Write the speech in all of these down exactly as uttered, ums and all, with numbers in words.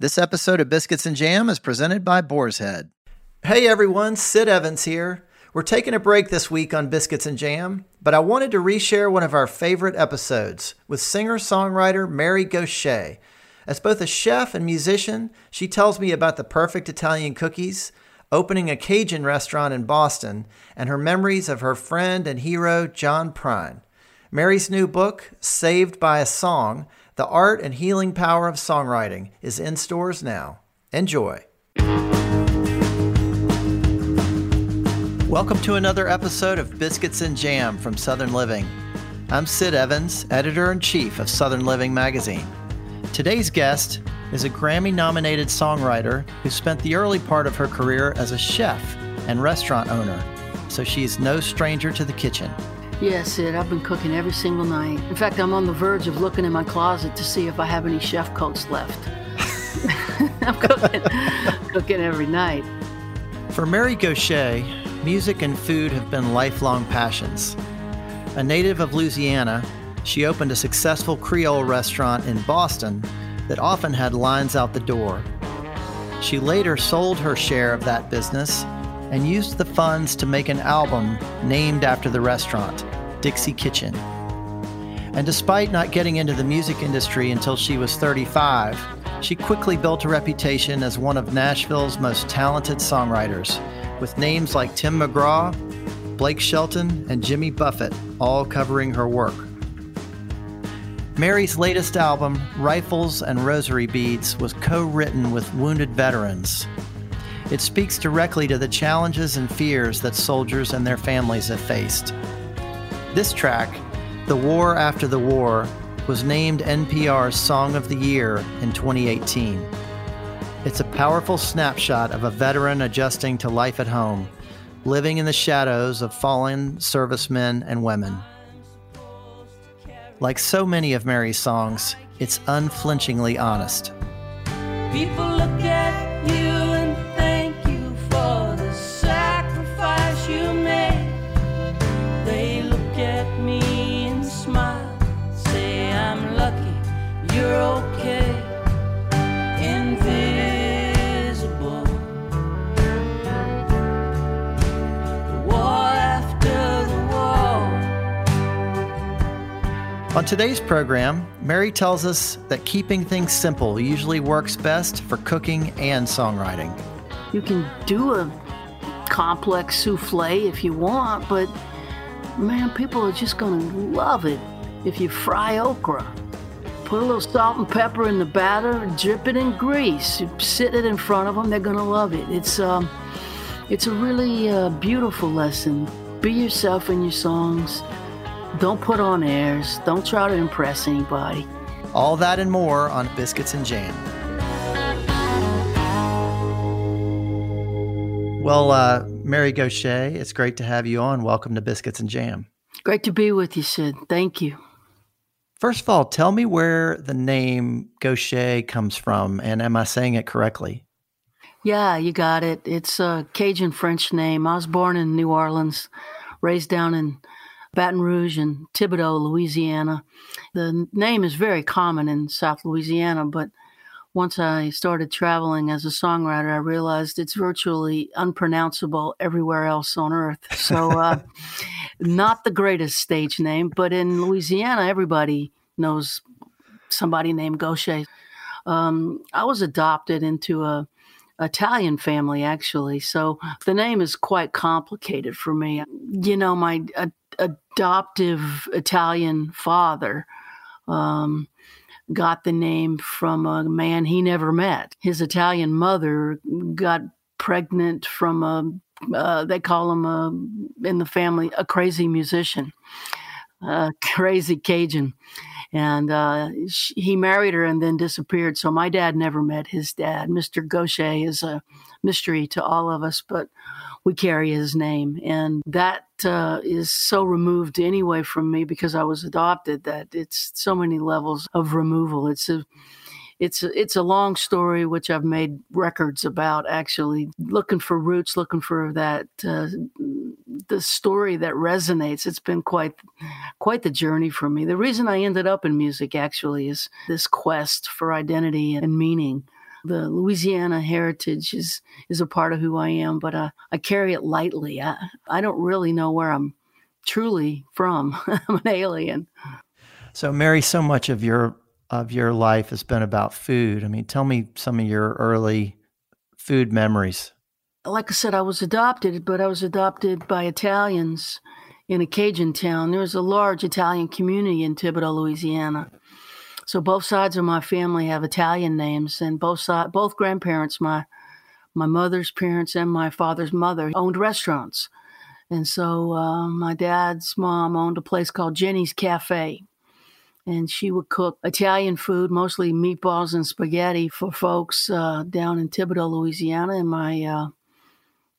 This episode of Biscuits and Jam is presented by Boar's Head. Hey everyone, Sid Evans here. We're taking a break this week on Biscuits and Jam, but I wanted to reshare one of our favorite episodes with singer-songwriter Mary Gauthier. As both a chef and musician, she tells me about the perfect Italian cookies, opening a Cajun restaurant in Boston, and her memories of her friend and hero, John Prine. Mary's new book, Saved by a Song, The Art and Healing Power of Songwriting, is in stores now. Enjoy. Welcome to another episode of Biscuits and Jam from Southern Living. I'm Sid Evans, editor-in-chief of Southern Living magazine. Today's guest is a Grammy-nominated songwriter who spent the early part of her career as a chef and restaurant owner, so she is no stranger to the kitchen. Yeah, Sid, I've been cooking every single night. In fact, I'm on the verge of looking in my closet to see if I have any chef coats left. I'm cooking, cooking every night. For Mary Gauthier, music and food have been lifelong passions. A native of Louisiana, she opened a successful Creole restaurant in Boston that often had lines out the door. She later sold her share of that business and used the funds to make an album named after the restaurant, Dixie Kitchen. And despite not getting into the music industry until she was thirty-five, she quickly built a reputation as one of Nashville's most talented songwriters, with names like Tim McGraw, Blake Shelton, and Jimmy Buffett, all covering her work. Mary's latest album, Rifles and Rosary Beads, was co-written with wounded veterans. It speaks directly to the challenges and fears that soldiers and their families have faced. This track, The War After the War, was named N P R's Song of the Year in twenty eighteen. It's a powerful snapshot of a veteran adjusting to life at home, living in the shadows of fallen servicemen and women. Like so many of Mary's songs, it's unflinchingly honest. People look at you. On today's program, Mary tells us that keeping things simple usually works best for cooking and songwriting. You can do a complex souffle if you want, but man, people are just going to love it if you fry okra. Put a little salt and pepper in the batter, drip it in grease, sit it in front of them, they're going to love it. It's, um, it's a really uh, beautiful lesson. Be yourself in your songs. Don't put on airs. Don't try to impress anybody. All that and more on Biscuits and Jam. Well, uh, Mary Gauthier, it's great to have you on. Welcome to Biscuits and Jam. Great to be with you, Sid. Thank you. First of all, tell me where the name Gauthier comes from, and am I saying it correctly? Yeah, you got it. It's a Cajun French name. I was born in New Orleans, raised down in Baton Rouge and Thibodaux, Louisiana. The name is very common in South Louisiana, but once I started traveling as a songwriter, I realized it's virtually unpronounceable everywhere else on earth. So uh, not the greatest stage name, but in Louisiana, everybody knows somebody named Gauthier. Um, I was adopted into a Italian family, actually. So the name is quite complicated for me. You know, my a, adoptive Italian father um, got the name from a man he never met. His Italian mother got pregnant from a, uh, they call him a, in the family, a crazy musician, a crazy Cajun. And uh, she, he married her and then disappeared. So my dad never met his dad. Mister Gauthier is a mystery to all of us, but we carry his name. And that uh, is so removed anyway from me because I was adopted that it's so many levels of removal. It's a, it's a, it's a long story, which I've made records about, actually, looking for roots, looking for that uh, the story that resonates. It's been quite quite the journey for me. The reason I ended up in music, actually, is this quest for identity and meaning. the Louisiana heritage is is a part of who I am, but uh, I carry it lightly. I, I don't really know where I'm truly from. I'm an alien. So Mary, so much of your of your life has been about food. I mean, tell me some of your early food memories. Like I said, I was adopted, but I was adopted by Italians in a Cajun town. There was a large Italian community in Thibodaux, Louisiana. So both sides of my family have Italian names, and both side, both grandparents, my my mother's parents and my father's mother, owned restaurants. And so uh, my dad's mom owned a place called Jenny's Cafe, and she would cook Italian food, mostly meatballs and spaghetti, for folks uh, down in Thibodaux, Louisiana. And my uh,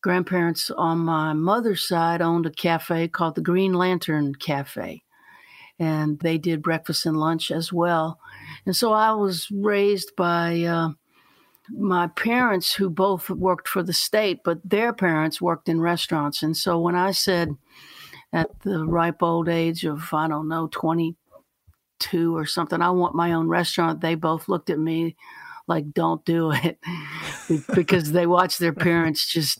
grandparents on my mother's side owned a cafe called the Green Lantern Cafe, and they did breakfast and lunch as well. And so I was raised by uh, my parents, who both worked for the state, but their parents worked in restaurants. And so when I said at the ripe old age of, I don't know, twenty-two or something, I want my own restaurant, they both looked at me like, don't do it, because they watched their parents. Just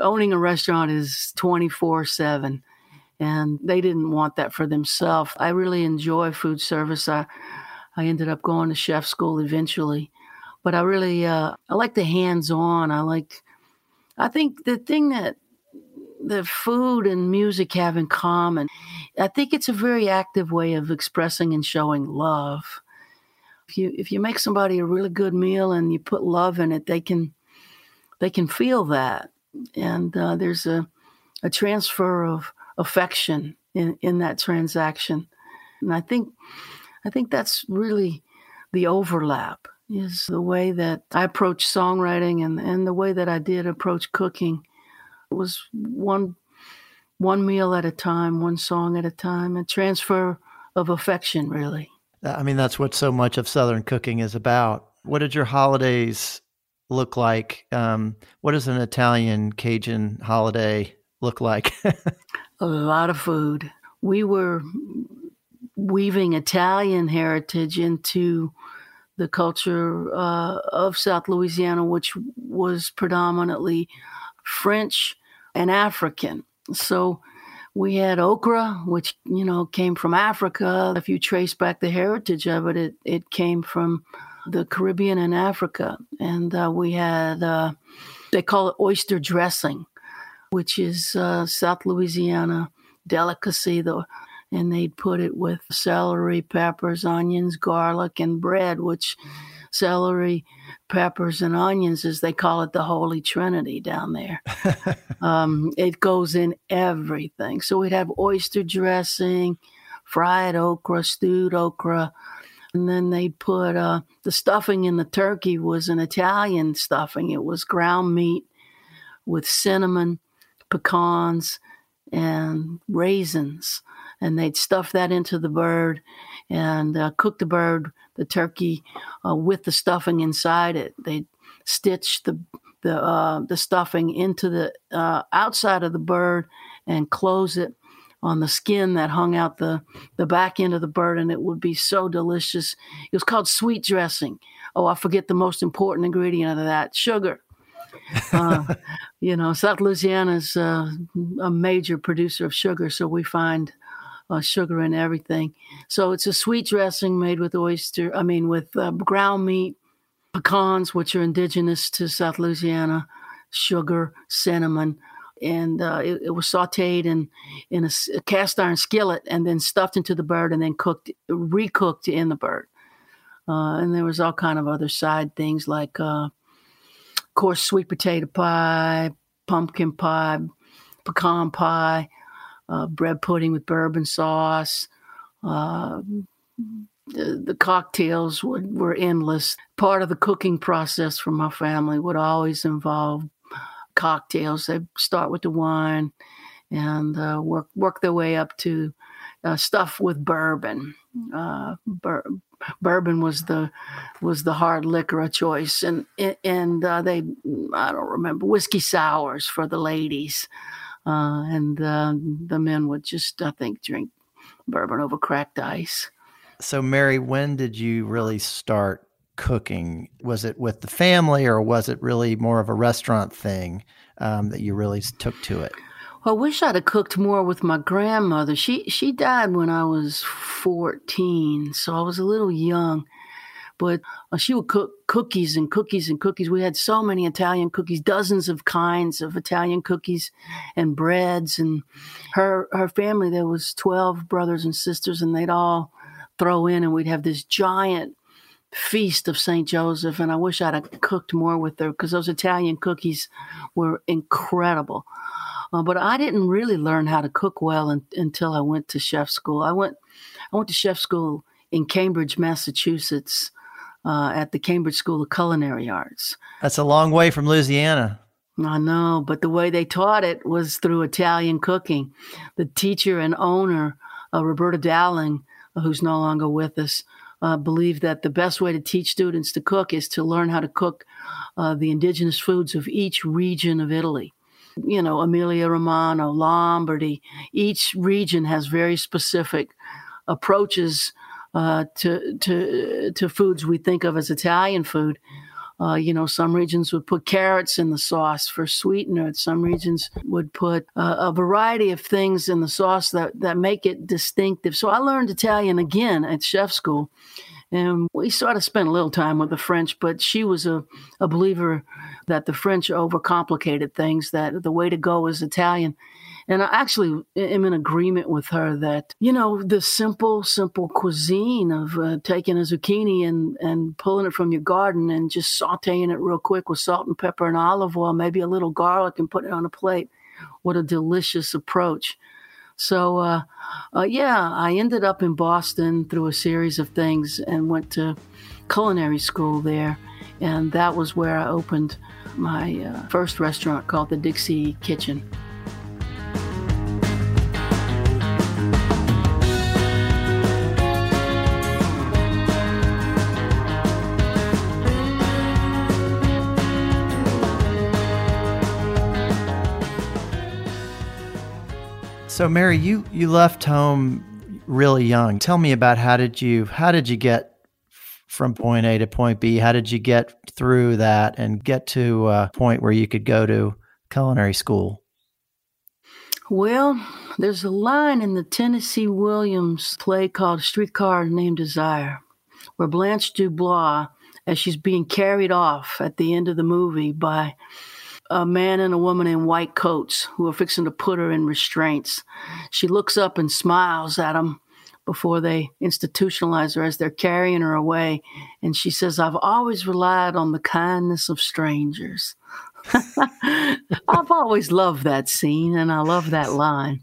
owning a restaurant is twenty-four seven. And they didn't want that for themselves. I really enjoy food service. I, I ended up going to chef school eventually. But I really, uh, I like the hands-on. I like, I think the thing that the food and music have in common, I think it's a very active way of expressing and showing love. If you if you make somebody a really good meal and you put love in it, they can they can feel that. And uh, there's a, a transfer of affection in, in that transaction. And I think I think that's really the overlap, is the way that I approach songwriting and, and the way that I did approach cooking. It was one one meal at a time, one song at a time, a transfer of affection, really. I mean, that's what so much of Southern cooking is about. What did your holidays look like? Um, what does an Italian Cajun holiday look like? A lot of food. We were weaving Italian heritage into the culture uh, of South Louisiana, which was predominantly French and African. So we had okra, which, you know, came from Africa. If you trace back the heritage of it, it, it came from the Caribbean and Africa. And uh, we had, uh, they call it oyster dressing, which is uh, South Louisiana delicacy, though, and they'd put it with celery, peppers, onions, garlic, and bread, which celery, peppers, and onions, as they call it, the Holy Trinity down there. um, it goes in everything. So we'd have oyster dressing, fried okra, stewed okra, and then they'd put uh, the stuffing in the turkey was an Italian stuffing. It was ground meat with cinnamon, pecans, and raisins, and they'd stuff that into the bird and uh, cook the bird, the turkey, uh, with the stuffing inside it. They'd stitch the the uh, the stuffing into the uh, outside of the bird and close it on the skin that hung out the the back end of the bird, and it would be so delicious. It was called sweet dressing. Oh, I forget the most important ingredient of that: sugar. uh, you know, South Louisiana is uh, a major producer of sugar, so we find uh, sugar in everything. So it's a sweet dressing made with oyster, I mean, with uh, ground meat, pecans, which are indigenous to South Louisiana, sugar, cinnamon, and uh, it, it was sautéed in, in a, a cast iron skillet and then stuffed into the bird and then cooked, recooked in the bird. Uh, and there was all kind of other side things like, uh, of course, sweet potato pie, pumpkin pie, pecan pie, uh, bread pudding with bourbon sauce. Uh, the, the cocktails would, were endless. Part of the cooking process for my family would always involve cocktails. They'd start with the wine and uh, work work their way up to uh, stuff with bourbon. Uh, bur- Bourbon was the was the hard liquor of choice, and and uh, they I don't remember whiskey sours for the ladies, uh, and uh, the men would just I think drink bourbon over cracked ice. So Mary, when did you really start cooking? Was it with the family, or was it really more of a restaurant thing um, that you really took to it? Well, I wish I'd have cooked more with my grandmother. She she died when I was fourteen, so I was a little young. But uh, she would cook cookies and cookies and cookies. We had so many Italian cookies, dozens of kinds of Italian cookies and breads. And her her family, there was twelve brothers and sisters, and they'd all throw in, and we'd have this giant feast of Saint Joseph. And I wish I'd have cooked more with her, because those Italian cookies were incredible. Uh, but I didn't really learn how to cook well in, until I went to chef school. I went I went to chef school in Cambridge, Massachusetts, uh, at the Cambridge School of Culinary Arts. That's a long way from Louisiana. I know, but the way they taught it was through Italian cooking. The teacher and owner, uh, Roberta Dowling, who's no longer with us, uh, believed that the best way to teach students to cook is to learn how to cook uh, the indigenous foods of each region of Italy. You know, Emilia Romagna, Lombardy, each region has very specific approaches uh, to to to foods we think of as Italian food. Uh, you know, some regions would put carrots in the sauce for sweetener. Some regions would put uh, a variety of things in the sauce that, that make it distinctive. So I learned Italian again at chef school. And we sort of spent a little time with the French, but she was a, a believer that the French overcomplicated things, that the way to go was Italian. And I actually am in agreement with her that, you know, the simple, simple cuisine of uh, taking a zucchini and, and pulling it from your garden and just sauteing it real quick with salt and pepper and olive oil, maybe a little garlic, and putting it on a plate. What a delicious approach. So, uh, uh, yeah, I ended up in Boston through a series of things and went to culinary school there. And that was where I opened my uh, first restaurant, called the Dixie Kitchen. So, Mary, you, you left home really young. Tell me about how did you how did you get from point A to point B? How did you get through that and get to a point where you could go to culinary school? Well, there's a line in the Tennessee Williams play called Streetcar Named Desire, where Blanche DuBois, as she's being carried off at the end of the movie by a man and a woman in white coats who are fixing to put her in restraints. She looks up and smiles at them before they institutionalize her as they're carrying her away. And she says, "I've always relied on the kindness of strangers." I've always loved that scene, and I love that line.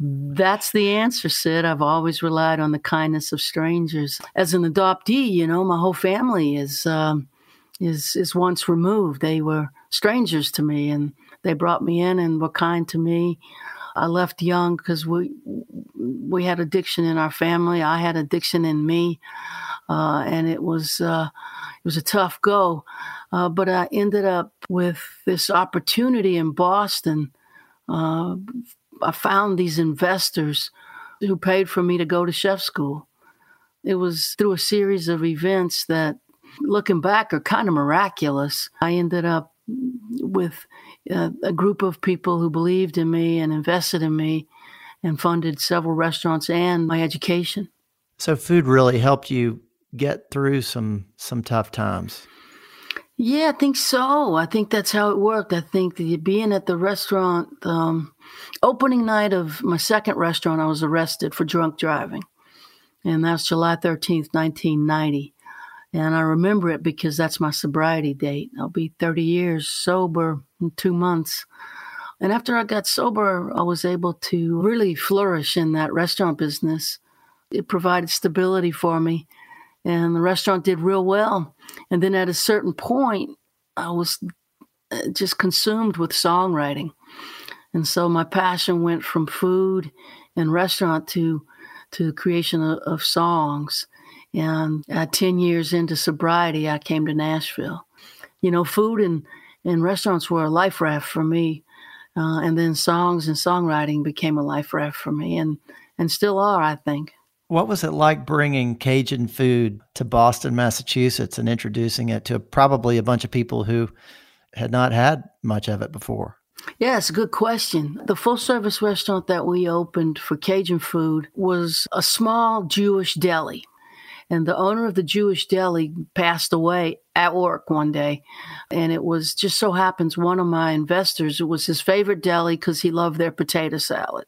That's the answer, Sid. I've always relied on the kindness of strangers. As an adoptee, you know, my whole family is um, is is once removed. They were strangers to me, and they brought me in and were kind to me. I left young because we we had addiction in our family. I had addiction in me, uh, and it was uh, it was a tough go. Uh, but I ended up with this opportunity in Boston. Uh, I found these investors who paid for me to go to chef school. It was through a series of events that, looking back, are kind of miraculous. I ended up with uh, a group of people who believed in me and invested in me and funded several restaurants and my education. So food really helped you get through some some tough times. Yeah, I think so. I think that's how it worked. I think that being at the restaurant, um, opening night of my second restaurant, I was arrested for drunk driving. And that was July thirteenth, nineteen ninety. And I remember it because that's my sobriety date. I'll be thirty years sober in two months. And after I got sober, I was able to really flourish in that restaurant business. It provided stability for me, and the restaurant did real well. And then at a certain point, I was just consumed with songwriting. And so my passion went from food and restaurant to, to creation of, of songs. And uh, ten years into sobriety, I came to Nashville. You know, food and, and restaurants were a life raft for me. Uh, and then songs and songwriting became a life raft for me, and, and still are, I think. What was it like bringing Cajun food to Boston, Massachusetts, and introducing it to probably a bunch of people who had not had much of it before? Yeah, it's a good question. The full-service restaurant that we opened for Cajun food was a small Jewish deli. And the owner of the Jewish deli passed away at work one day. And it was just so happens one of my investors, it was his favorite deli because he loved their potato salad.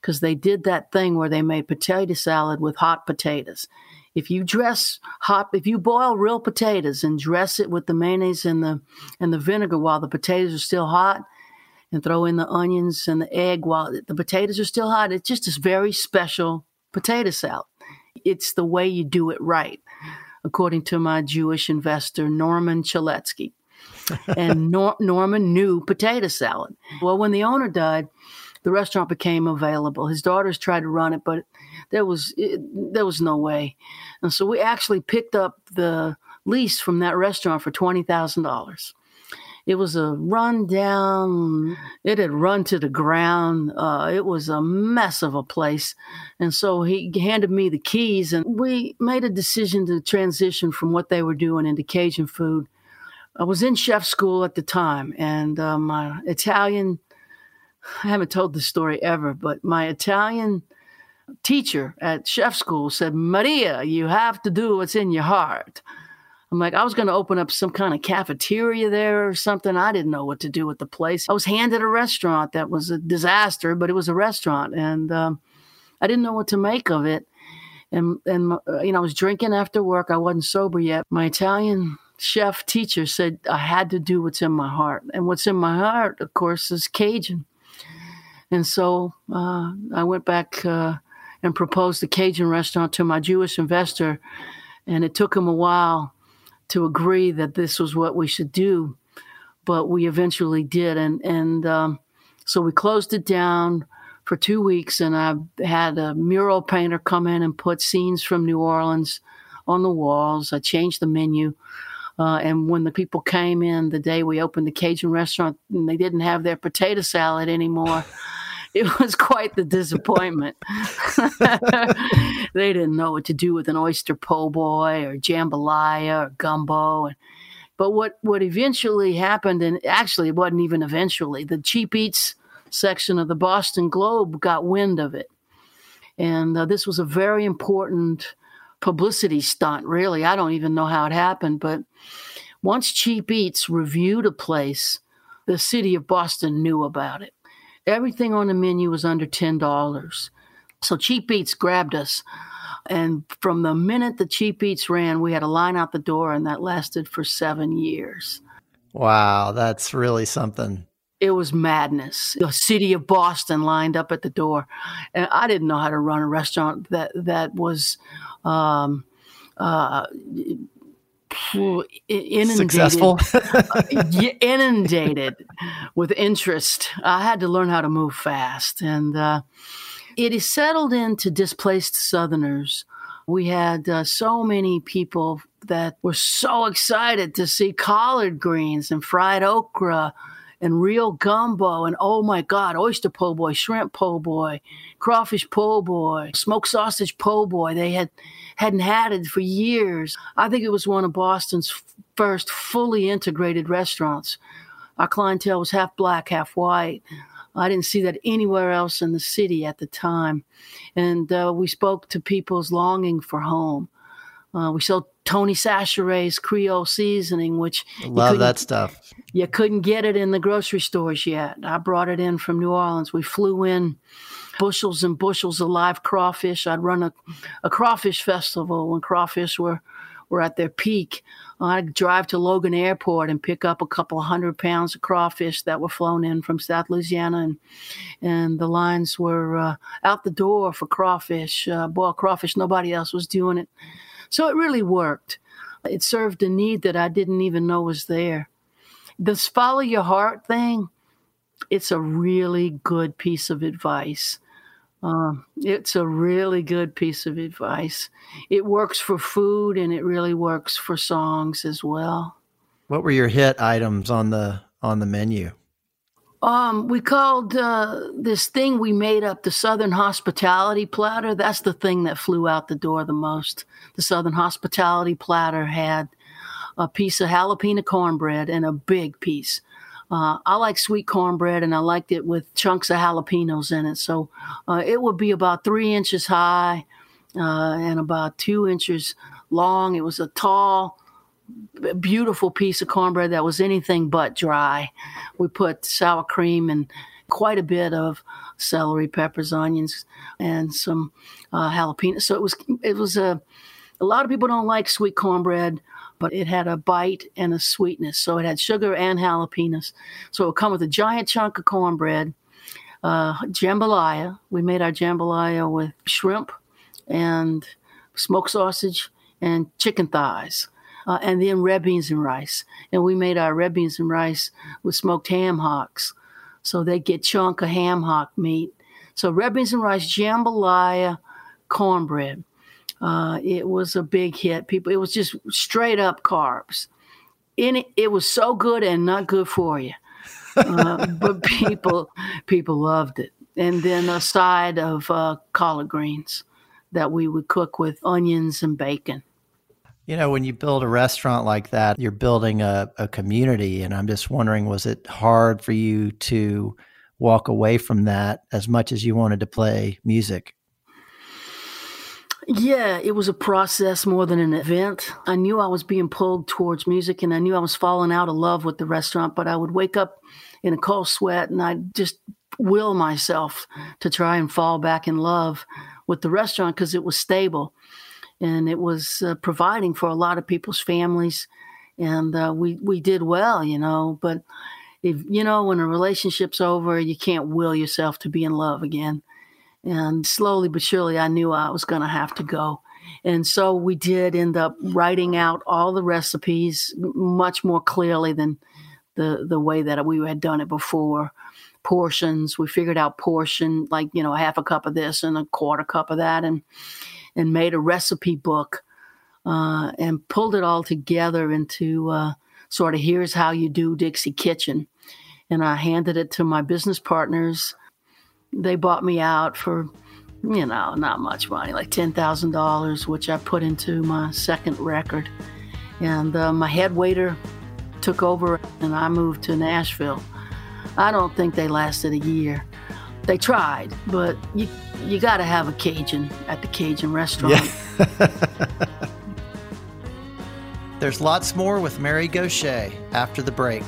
Because they did that thing where they made potato salad with hot potatoes. If you dress hot, if you boil real potatoes and dress it with the mayonnaise and the and the vinegar while the potatoes are still hot, and throw in the onions and the egg while the potatoes are still hot, it's just this very special potato salad. It's the way you do it right, according to my Jewish investor, Norman Chiletsky. And Nor- Norman knew potato salad. Well, when the owner died, the restaurant became available. His daughters tried to run it, but there was it, there was no way. And so we actually picked up the lease from that restaurant for twenty thousand dollars. It was a rundown. It had run to the ground. Uh, it was a mess of a place. And so he handed me the keys, and we made a decision to transition from what they were doing into Cajun food. I was in chef school at the time, and uh, my Italian... I haven't told this story ever, but my Italian teacher at chef school said, Maria, you have to do what's in your heart. I'm like, I was going to open up some kind of cafeteria there or something. I didn't know what to do with the place. I was handed a restaurant that was a disaster, but it was a restaurant. And um, I didn't know what to make of it. And, and you know, I was drinking after work. I wasn't sober yet. My Italian chef teacher said I had to do what's in my heart. And what's in my heart, of course, is Cajun. And so uh, I went back uh, and proposed the Cajun restaurant to my Jewish investor. And it took him a while to agree that this was what we should do. But we eventually did. And, and um, so we closed it down for two weeks. And I had a mural painter come in and put scenes from New Orleans on the walls. I changed the menu. Uh, and when the people came in the day we opened the Cajun restaurant, and they didn't have their potato salad anymore. It was quite the disappointment. They didn't know what to do with an oyster po' boy or jambalaya or gumbo. But what, what eventually happened, and actually it wasn't even eventually, the cheap eats section of the Boston Globe got wind of it. And uh, this was a very important publicity stunt, really. I don't even know how it happened. But once Cheap Eats reviewed a place, the city of Boston knew about it. Everything on the menu was under ten dollars. So Cheap Eats grabbed us. And from the minute the Cheap Eats ran, we had a line out the door, and that lasted for seven years. Wow, that's really something. It was madness. The city of Boston lined up at the door. And I didn't know how to run a restaurant that, that was um, uh, inundated. Successful. Inundated with interest. I had to learn how to move fast. And uh, it is settled into displaced Southerners. We had uh, so many people that were so excited to see collard greens and fried okra and real gumbo, and oh my God, oyster po' boy, shrimp po' boy, crawfish po' boy, smoked sausage po' boy. They had, hadn't had it for years. I think it was one of Boston's first fully integrated restaurants. Our clientele was half black, half white. I didn't see that anywhere else in the city at the time. And uh, we spoke to people's longing for home. Uh, we sold Tony Sacheray's Creole seasoning, which love that stuff. You couldn't get it in the grocery stores yet. I brought it in from New Orleans. We flew in bushels and bushels of live crawfish. I'd run a, a crawfish festival when crawfish were, were at their peak. I'd drive to Logan Airport and pick up a couple hundred pounds of crawfish that were flown in from South Louisiana. And, and the lines were uh, out the door for crawfish, uh, boiled crawfish. Nobody else was doing it. So it really worked. It served a need that I didn't even know was there. This follow your heart thing, it's a really good piece of advice. Um, it's a really good piece of advice. It works for food, and it really works for songs as well. What were your hit items on the on the menu? Um, we called uh, this thing we made up the Southern Hospitality Platter. That's the thing that flew out the door the most. The Southern Hospitality Platter had a piece of jalapeno cornbread and a big piece. Uh, I like sweet cornbread, and I liked it with chunks of jalapenos in it. So uh, it would be about three inches high uh, and about two inches long. It was a tall, beautiful piece of cornbread that was anything but dry. We put sour cream and quite a bit of celery, peppers, onions, and some uh, jalapenos. So it was it was a a lot of people don't like sweet cornbread, but it had a bite and a sweetness. So it had sugar and jalapenos. So it would come with a giant chunk of cornbread, uh, jambalaya. We made our jambalaya with shrimp and smoked sausage and chicken thighs. Uh, and then red beans and rice. And we made our red beans and rice with smoked ham hocks. So they get chunk of ham hock meat. So red beans and rice, jambalaya, cornbread. Uh, it was a big hit. People, it was just straight up carbs. In it, it was so good and not good for you. Uh, but people people loved it. And then a side of uh, collard greens that we would cook with onions and bacon. You know, when you build a restaurant like that, you're building a, a community. And I'm just wondering, was it hard for you to walk away from that as much as you wanted to play music? Yeah, it was a process more than an event. I knew I was being pulled towards music, and I knew I was falling out of love with the restaurant, but I would wake up in a cold sweat and I'd just will myself to try and fall back in love with the restaurant because it was stable. And it was uh, providing for a lot of people's families. And uh, we, we did well, you know. But, if you know, when a relationship's over, you can't will yourself to be in love again. And slowly but surely, I knew I was going to have to go. And so we did end up writing out all the recipes much more clearly than the, the way that we had done it before. Portions, we figured out portion, like, you know, half a cup of this and a quarter cup of that. And and made a recipe book uh, and pulled it all together into uh, sort of here's how you do Dixie Kitchen. And I handed it to my business partners. They bought me out for, you know, not much money, like ten thousand dollars, which I put into my second record. And uh, my head waiter took over and I moved to Nashville. I don't think they lasted a year. They tried, but you you got to have a Cajun at the Cajun restaurant. Yeah. There's lots more with Mary Gauthier after the break.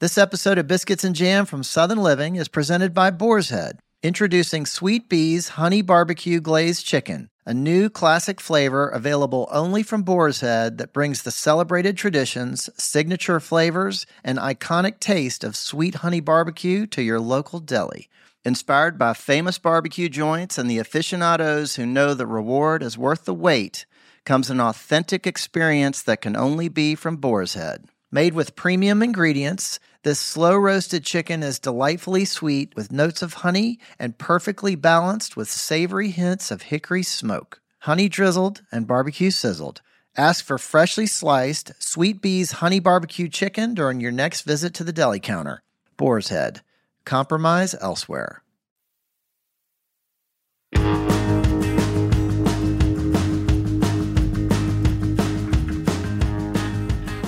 This episode of Biscuits and Jam from Southern Living is presented by Boar's Head. Introducing Sweet Bee's Honey Barbecue Glazed Chicken, a new classic flavor available only from Boar's Head that brings the celebrated traditions, signature flavors, and iconic taste of sweet honey barbecue to your local deli. Inspired by famous barbecue joints and the aficionados who know the reward is worth the wait, comes an authentic experience that can only be from Boar's Head. Made with premium ingredients, this slow-roasted chicken is delightfully sweet with notes of honey and perfectly balanced with savory hints of hickory smoke. Honey drizzled and barbecue sizzled. Ask for freshly sliced Sweet Bee's Honey Barbecue Chicken during your next visit to the deli counter. Boar's Head. Compromise elsewhere.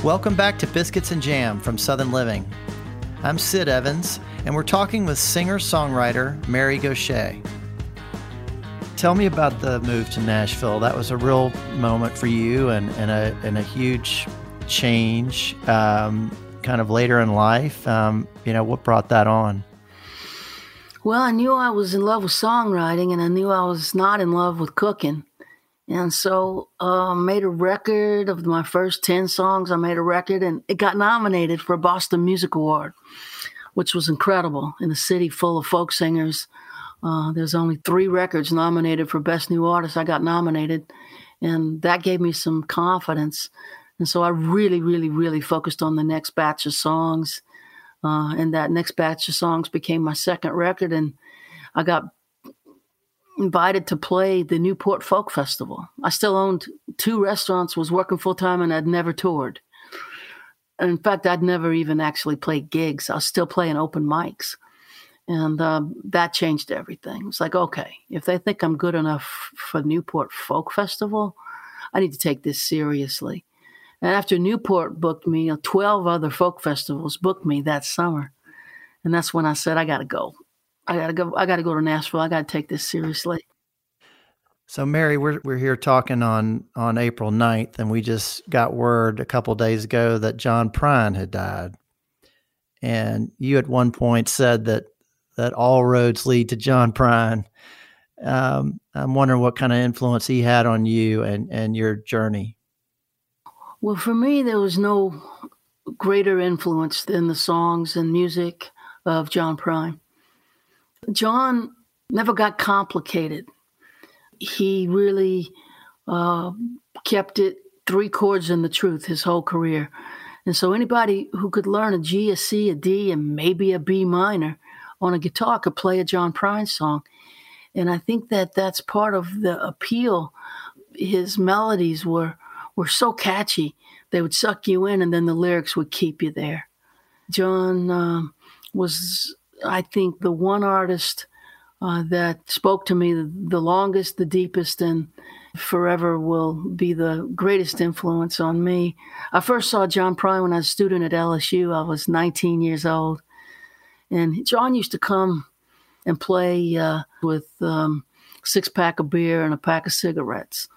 Welcome back to Biscuits and Jam from Southern Living. I'm Sid Evans, and we're talking with singer-songwriter Mary Gauthier. Tell me about the move to Nashville. That was a real moment for you and, and, a, and a huge change um, kind of later in life. Um, you know, what brought that on? Well, I knew I was in love with songwriting, and I knew I was not in love with cooking. And so I uh, made a record of my first ten songs. I made a record, and it got nominated for a Boston Music Award, which was incredible. In a city full of folk singers, uh, there's only three records nominated for Best New Artist. I got nominated, and that gave me some confidence. And so I really, really, really focused on the next batch of songs, uh, and that next batch of songs became my second record, and I got invited to play the Newport Folk Festival. I still owned two restaurants, was working full-time, and I'd never toured. And in fact, I'd never even actually played gigs. I was still playing open mics. And um, that changed everything. It's like, okay, if they think I'm good enough for Newport Folk Festival, I need to take this seriously. And after Newport booked me, twelve other folk festivals booked me that summer. And that's when I said, I got to go. I got to go. I got to go to Nashville. I got to take this seriously. So, Mary, we're we're here talking on, on April ninth, and we just got word a couple of days ago that John Prine had died. And you at one point said that that all roads lead to John Prine. Um, I'm wondering what kind of influence he had on you and, and your journey. Well, for me, there was no greater influence than the songs and music of John Prine. John never got complicated. He really uh, kept it three chords and the truth his whole career. And so anybody who could learn a G, a C, a D, and maybe a B minor on a guitar could play a John Prine song. And I think that that's part of the appeal. His melodies were, were so catchy. They would suck you in, and then the lyrics would keep you there. John um, was... I think the one artist uh, that spoke to me the, the longest, the deepest, and forever will be the greatest influence on me. I first saw John Prine when I was a student at L S U. I was nineteen years old. And John used to come and play uh, with um, a six-pack of beer and a pack of cigarettes.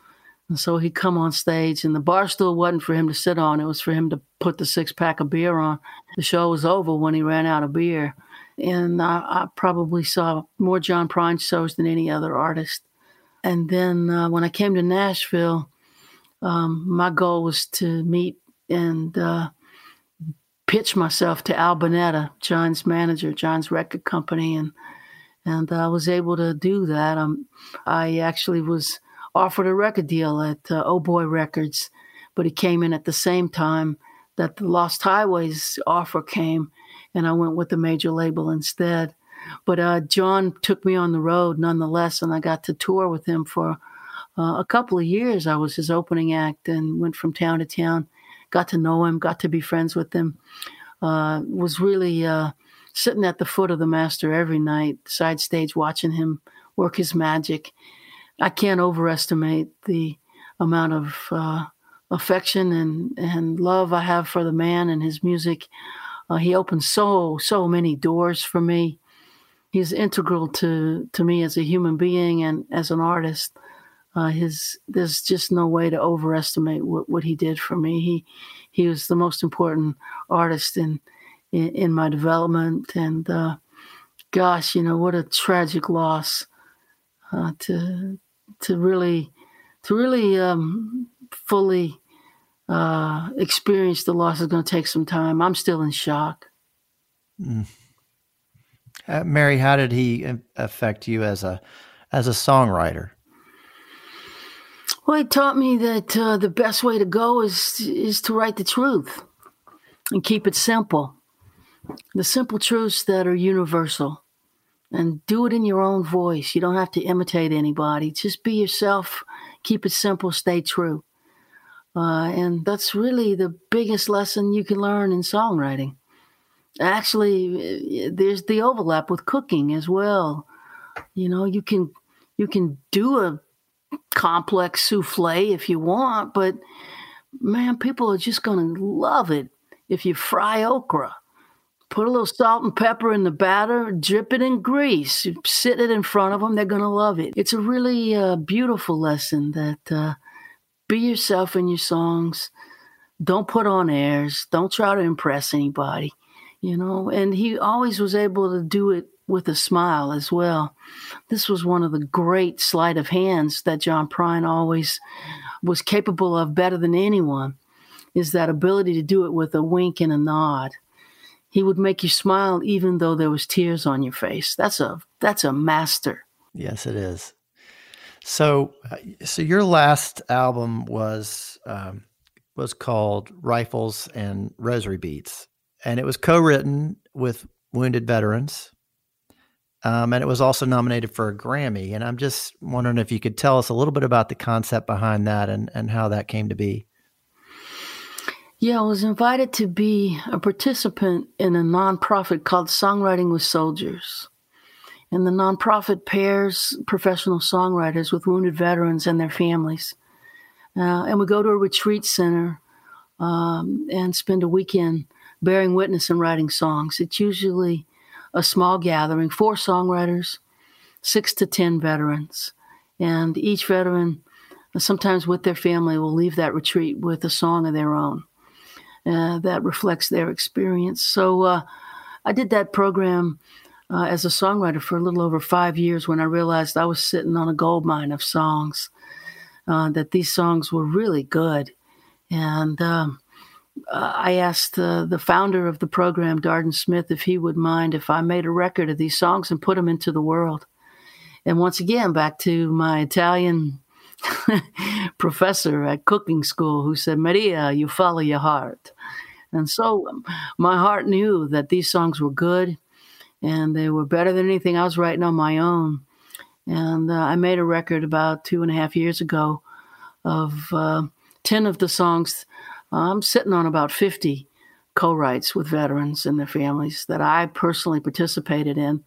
And so he'd come on stage, and the bar stool wasn't for him to sit on. It was for him to put the six-pack of beer on. The show was over when he ran out of beer. And I, I probably saw more John Prine shows than any other artist. And then uh, when I came to Nashville, um, my goal was to meet and uh, pitch myself to Al Bonetta, John's manager, John's record company. And and I was able to do that. Um, I actually was offered a record deal at uh, Oh Boy Records, but it came in at the same time that the Lost Highways offer came. And I went with a major label instead. But uh, John took me on the road nonetheless, and I got to tour with him for uh, a couple of years. I was his opening act and went from town to town, got to know him, got to be friends with him, uh, was really uh, sitting at the foot of the master every night, side stage, watching him work his magic. I can't overestimate the amount of uh, affection and, and love I have for the man and his music. Uh, he opened so, so many doors for me. He's integral to, to me as a human being and as an artist. Uh, his there's just no way to overestimate what, what he did for me. He he was the most important artist in in, in my development. And uh, gosh, you know, what a tragic loss uh, to to really to really um, fully. Uh, experience the loss is going to take some time. I'm still in shock. Mm. Uh, Mary, how did he affect you as a as a songwriter? Well, he taught me that uh, the best way to go is is to write the truth and keep it simple. The simple truths that are universal, and do it in your own voice. You don't have to imitate anybody. Just be yourself. Keep it simple. Stay true. Uh, and that's really the biggest lesson you can learn in songwriting. Actually, there's the overlap with cooking as well. You know, you can you can do a complex souffle if you want, but man, people are just going to love it if you fry okra. Put a little salt and pepper in the batter, drip it in grease, sit it in front of them. They're going to love it. It's a really uh, beautiful lesson that... Uh, Be yourself in your songs. Don't put on airs. Don't try to impress anybody, you know. And he always was able to do it with a smile as well. This was one of the great sleight of hands that John Prine always was capable of better than anyone, is that ability to do it with a wink and a nod. He would make you smile even though there was tears on your face. That's a that's a master. Yes, it is. So, so your last album was um, was called Rifles and Rosary Beads, and it was co-written with wounded veterans, Um, and it was also nominated for a Grammy. And I'm just wondering if you could tell us a little bit about the concept behind that and, and how that came to be. Yeah, I was invited to be a participant in a nonprofit called Songwriting with Soldiers. And the nonprofit pairs professional songwriters with wounded veterans and their families. Uh, and we go to a retreat center um, and spend a weekend bearing witness and writing songs. It's usually a small gathering, four songwriters, six to ten veterans. And each veteran, sometimes with their family, will leave that retreat with a song of their own uh, that reflects their experience. So uh, I did that program Uh, as a songwriter for a little over five years when I realized I was sitting on a gold mine of songs, uh, that these songs were really good. And um, I asked uh, the founder of the program, Darden Smith, if he would mind if I made a record of these songs and put them into the world. And once again, back to my Italian professor at cooking school who said, Maria, you follow your heart. And so um, my heart knew that these songs were good. And they were better than anything I was writing on my own. And uh, I made a record about two and a half years ago of uh, ten of the songs. I'm sitting on about fifty co-writes with veterans and their families that I personally participated in.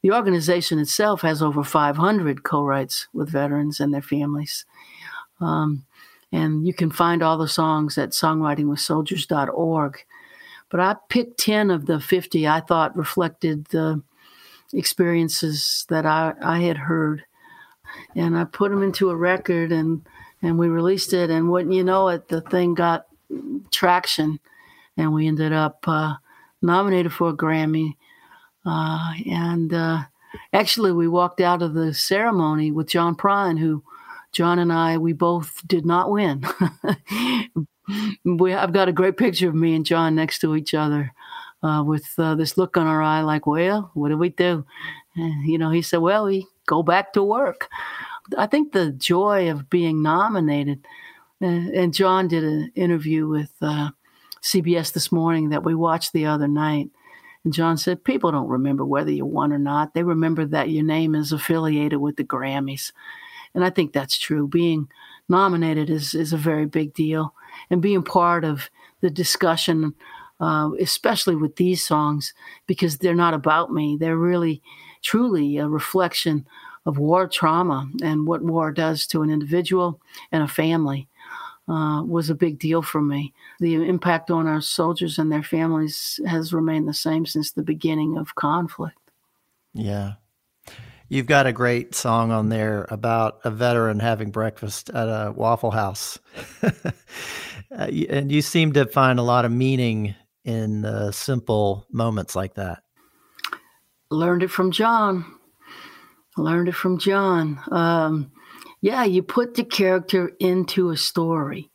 The organization itself has over five hundred co-writes with veterans and their families. Um, and you can find all the songs at songwriting with soldiers dot org. But I picked ten of the fifty I thought reflected the experiences that I, I had heard. And I put them into a record, and, and we released it. And wouldn't you know it, the thing got traction. And we ended up uh, nominated for a Grammy. Uh, and uh, actually, we walked out of the ceremony with John Prine, who John and I, we both did not win. We, I've got a great picture of me and John next to each other uh, with uh, this look on our eye like, well, what do we do? And, you know, he said, well, we go back to work. I think the joy of being nominated, uh, and John did an interview with uh, C B S This Morning that we watched the other night. And John said, people don't remember whether you won or not. They remember that your name is affiliated with the Grammys. And I think that's true. Being nominated is, is a very big deal. And being part of the discussion, uh, especially with these songs, because they're not about me. They're really, truly a reflection of war trauma and what war does to an individual and a family uh, was a big deal for me. The impact on our soldiers and their families has remained the same since the beginning of conflict. Yeah. You've got a great song on there about a veteran having breakfast at a Waffle House. And you seem to find a lot of meaning in uh, simple moments like that. Learned it from John. Learned it from John. Um, yeah, you put the character into a story.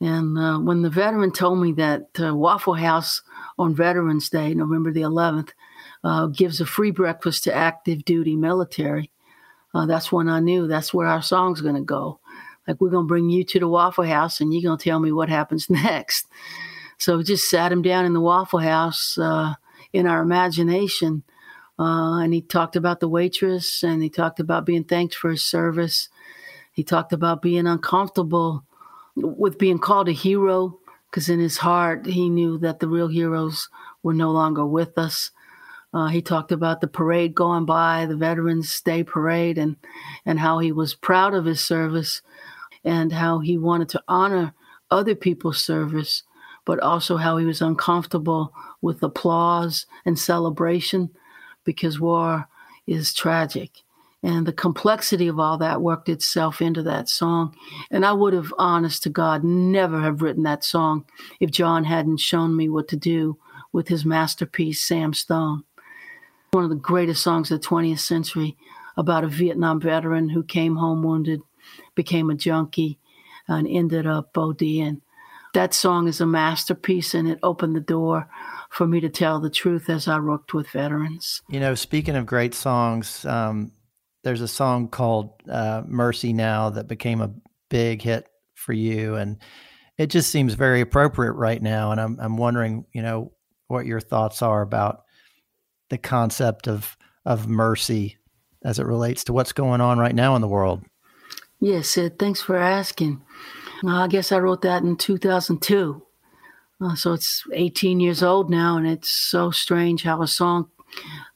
And uh, when the veteran told me that uh, Waffle House on Veterans Day, November the eleventh, Uh, gives a free breakfast to active duty military. Uh, that's when I knew that's where our song's going to go. Like, we're going to bring you to the Waffle House and you're going to tell me what happens next. So we just sat him down in the Waffle House uh, in our imagination. Uh, and he talked about the waitress, and he talked about being thanked for his service. He talked about being uncomfortable with being called a hero, because in his heart, he knew that the real heroes were no longer with us. Uh, he talked about the parade going by, the Veterans Day parade, and, and how he was proud of his service and how he wanted to honor other people's service, but also how he was uncomfortable with applause and celebration because war is tragic. And the complexity of all that worked itself into that song. And I would have, honest to God, never have written that song if John hadn't shown me what to do with his masterpiece, Sam Stone. One of the greatest songs of the twentieth century, about a Vietnam veteran who came home wounded, became a junkie, and ended up ODing. That song is a masterpiece, and it opened the door for me to tell the truth as I worked with veterans. You know, speaking of great songs, um, there's a song called uh, Mercy Now that became a big hit for you, and it just seems very appropriate right now. And I'm, I'm wondering, you know, what your thoughts are about the concept of of Mercy as it relates to what's going on right now in the world? Yes, Sid, thanks for asking. I guess I wrote that in two thousand two. Uh, so it's eighteen years old now, and it's so strange how a song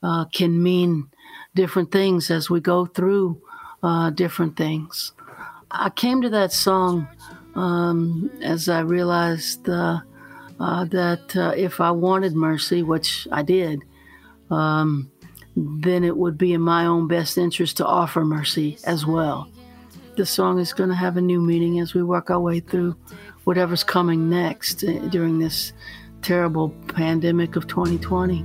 uh, can mean different things as we go through uh, different things. I came to that song um, as I realized uh, uh, that uh, if I wanted mercy, which I did, um, then it would be in my own best interest to offer mercy as well. The song is going to have a new meaning as we work our way through whatever's coming next during this terrible pandemic of twenty twenty.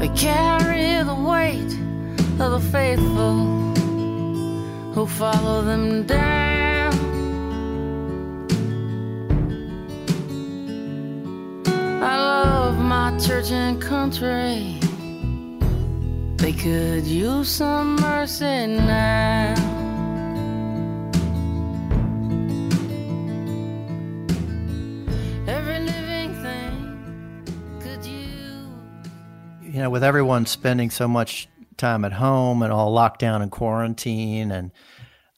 I carry the weight of the faithful who follow them down. I love my church and country. They could use some mercy now. You know, with everyone spending so much time at home and all locked down and quarantine, and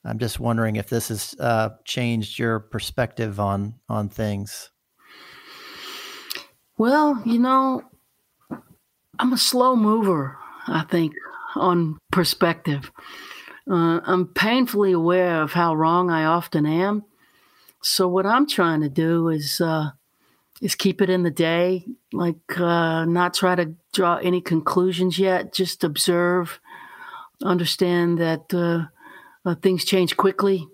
I'm just wondering if this has uh, changed your perspective on on things. Well, you know, I'm a slow mover, I think, on perspective. Uh, I'm painfully aware of how wrong I often am. So what I'm trying to do is uh, is keep it in the day, like uh, not try to draw any conclusions yet, just observe, understand that uh, uh, things change quickly.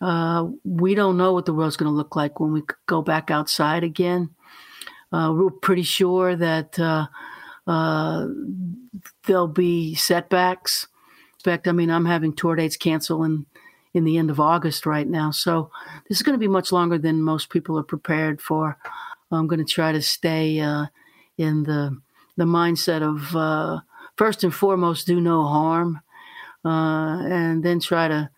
Uh, we don't know what the world's going to look like when we go back outside again. Uh, we're pretty sure that uh, uh, there'll be setbacks. In fact, I mean, I'm having tour dates cancel in, in the end of August right now. So this is going to be much longer than most people are prepared for. I'm going to try to stay uh, in the the mindset of uh, first and foremost, do no harm, uh, and then try to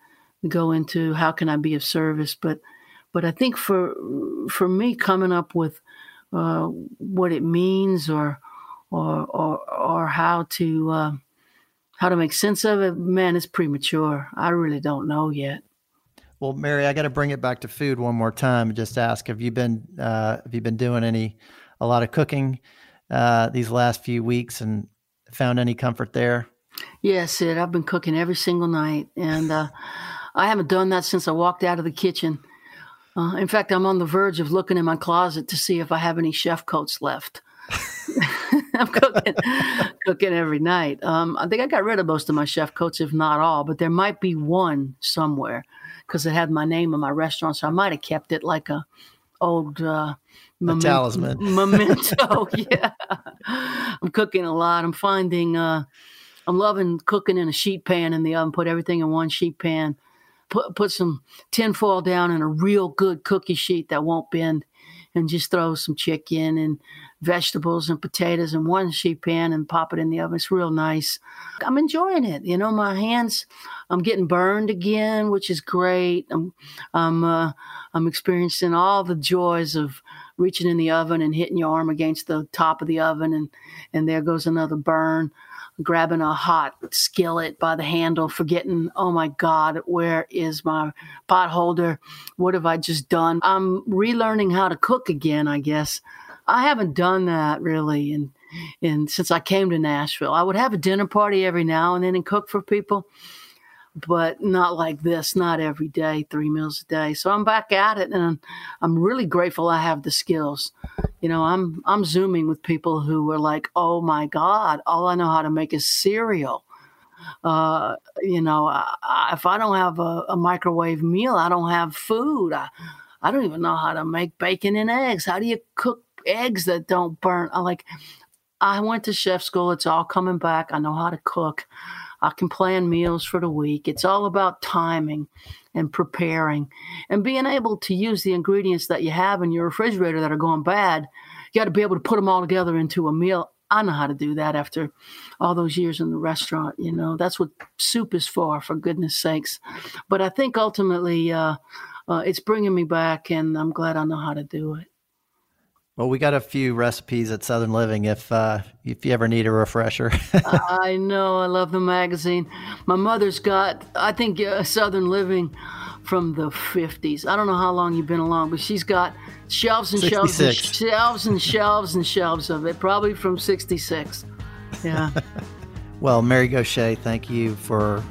go into how can I be of service. But but I think for for me, coming up with uh, what it means or or or, or how to uh, how to make sense of it, man, it's premature. I really don't know yet. Well, Mary, I got to bring it back to food one more time and just ask: Have you been uh, have you been doing any a lot of cooking Uh, these last few weeks and found any comfort there? Yes, Sid. I've been cooking every single night, and uh, I haven't done that since I walked out of the kitchen. Uh, in fact, I'm on the verge of looking in my closet to see if I have any chef coats left. I'm cooking, cooking every night. Um, I think I got rid of most of my chef coats, if not all, but there might be one somewhere because it had my name in my restaurant, so I might have kept it like a old uh, memento, talisman. Memento, yeah. I'm cooking a lot. I'm finding, uh, I'm loving cooking in a sheet pan in the oven. Put everything in one sheet pan. Put put some tin foil down in a real good cookie sheet that won't bend, and just throw some chicken and vegetables and potatoes in one sheet pan and pop it in the oven. It's real nice. I'm enjoying it. You know, my hands, I'm getting burned again, which is great. I'm, I'm, uh, I'm experiencing all the joys of reaching in the oven and hitting your arm against the top of the oven. And, and there goes another burn, grabbing a hot skillet by the handle, forgetting, oh my God, where is my pot holder? What have I just done? I'm relearning how to cook again, I guess. I haven't done that really in, in, since I came to Nashville. I would have a dinner party every now and then and cook for people, but not like this, not every day, three meals a day. So I'm back at it, and I'm, I'm really grateful I have the skills. You know, I'm I'm Zooming with people who were like, oh, my God, all I know how to make is cereal. Uh, you know, I, I, if I don't have a, a microwave meal, I don't have food. I, I don't even know how to make bacon and eggs. How do you cook eggs that don't burn? I like, I went to chef school. It's all coming back. I know how to cook. I can plan meals for the week. It's all about timing and preparing and being able to use the ingredients that you have in your refrigerator that are going bad. You got to be able to put them all together into a meal. I know how to do that after all those years in the restaurant. You know, that's what soup is for, for goodness sakes. But I think ultimately uh, uh, it's bringing me back, and I'm glad I know how to do it. Well, we got a few recipes at Southern Living if uh, if you ever need a refresher. I know. I love the magazine. My mother's got, I think, uh, Southern Living from the fifties. I don't know how long you've been along, but she's got shelves and sixty-six shelves and shelves and shelves and shelves of it, probably from sixty-six. Yeah. Well, Mary Gauthier, thank you for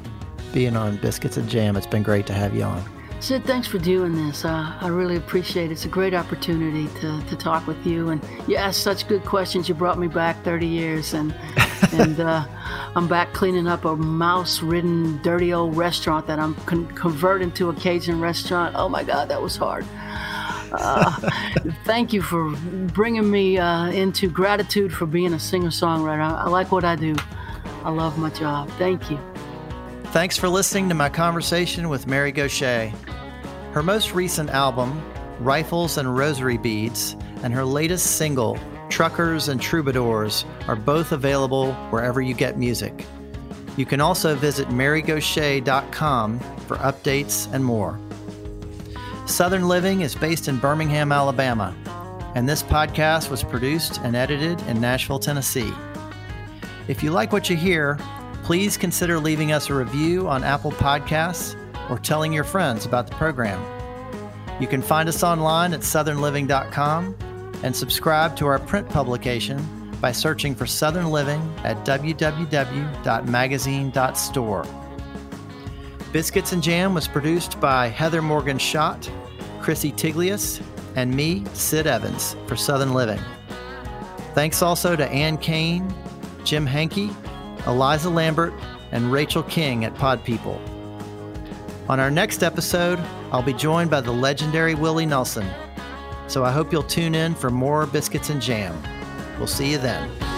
being on Biscuits and Jam. It's been great to have you on. Sid, thanks for doing this. Uh, I really appreciate it. It's a great opportunity to, to talk with you. And you asked such good questions. You brought me back thirty years. And and uh, I'm back cleaning up a mouse-ridden, dirty old restaurant that I'm con- converting to a Cajun restaurant. Oh, my God, that was hard. Uh, thank you for bringing me uh, into gratitude for being a singer-songwriter. I, I like what I do. I love my job. Thank you. Thanks for listening to my conversation with Mary Gauthier. Her most recent album, Rifles and Rosary Beads, and her latest single, Truckers and Troubadours, are both available wherever you get music. You can also visit mary gauthier dot com for updates and more. Southern Living is based in Birmingham, Alabama, and this podcast was produced and edited in Nashville, Tennessee. If you like what you hear, please consider leaving us a review on Apple Podcasts or telling your friends about the program. You can find us online at southern living dot com and subscribe to our print publication by searching for Southern Living at w w w dot magazine dot store. Biscuits and Jam was produced by Heather Morgan Schott, Chrissy Tiglius, and me, Sid Evans, for Southern Living. Thanks also to Ann Kane, Jim Hankey, Eliza Lambert, and Rachel King at Pod People. On our next episode, I'll be joined by the legendary Willie Nelson. So I hope you'll tune in for more Biscuits and Jam. We'll see you then.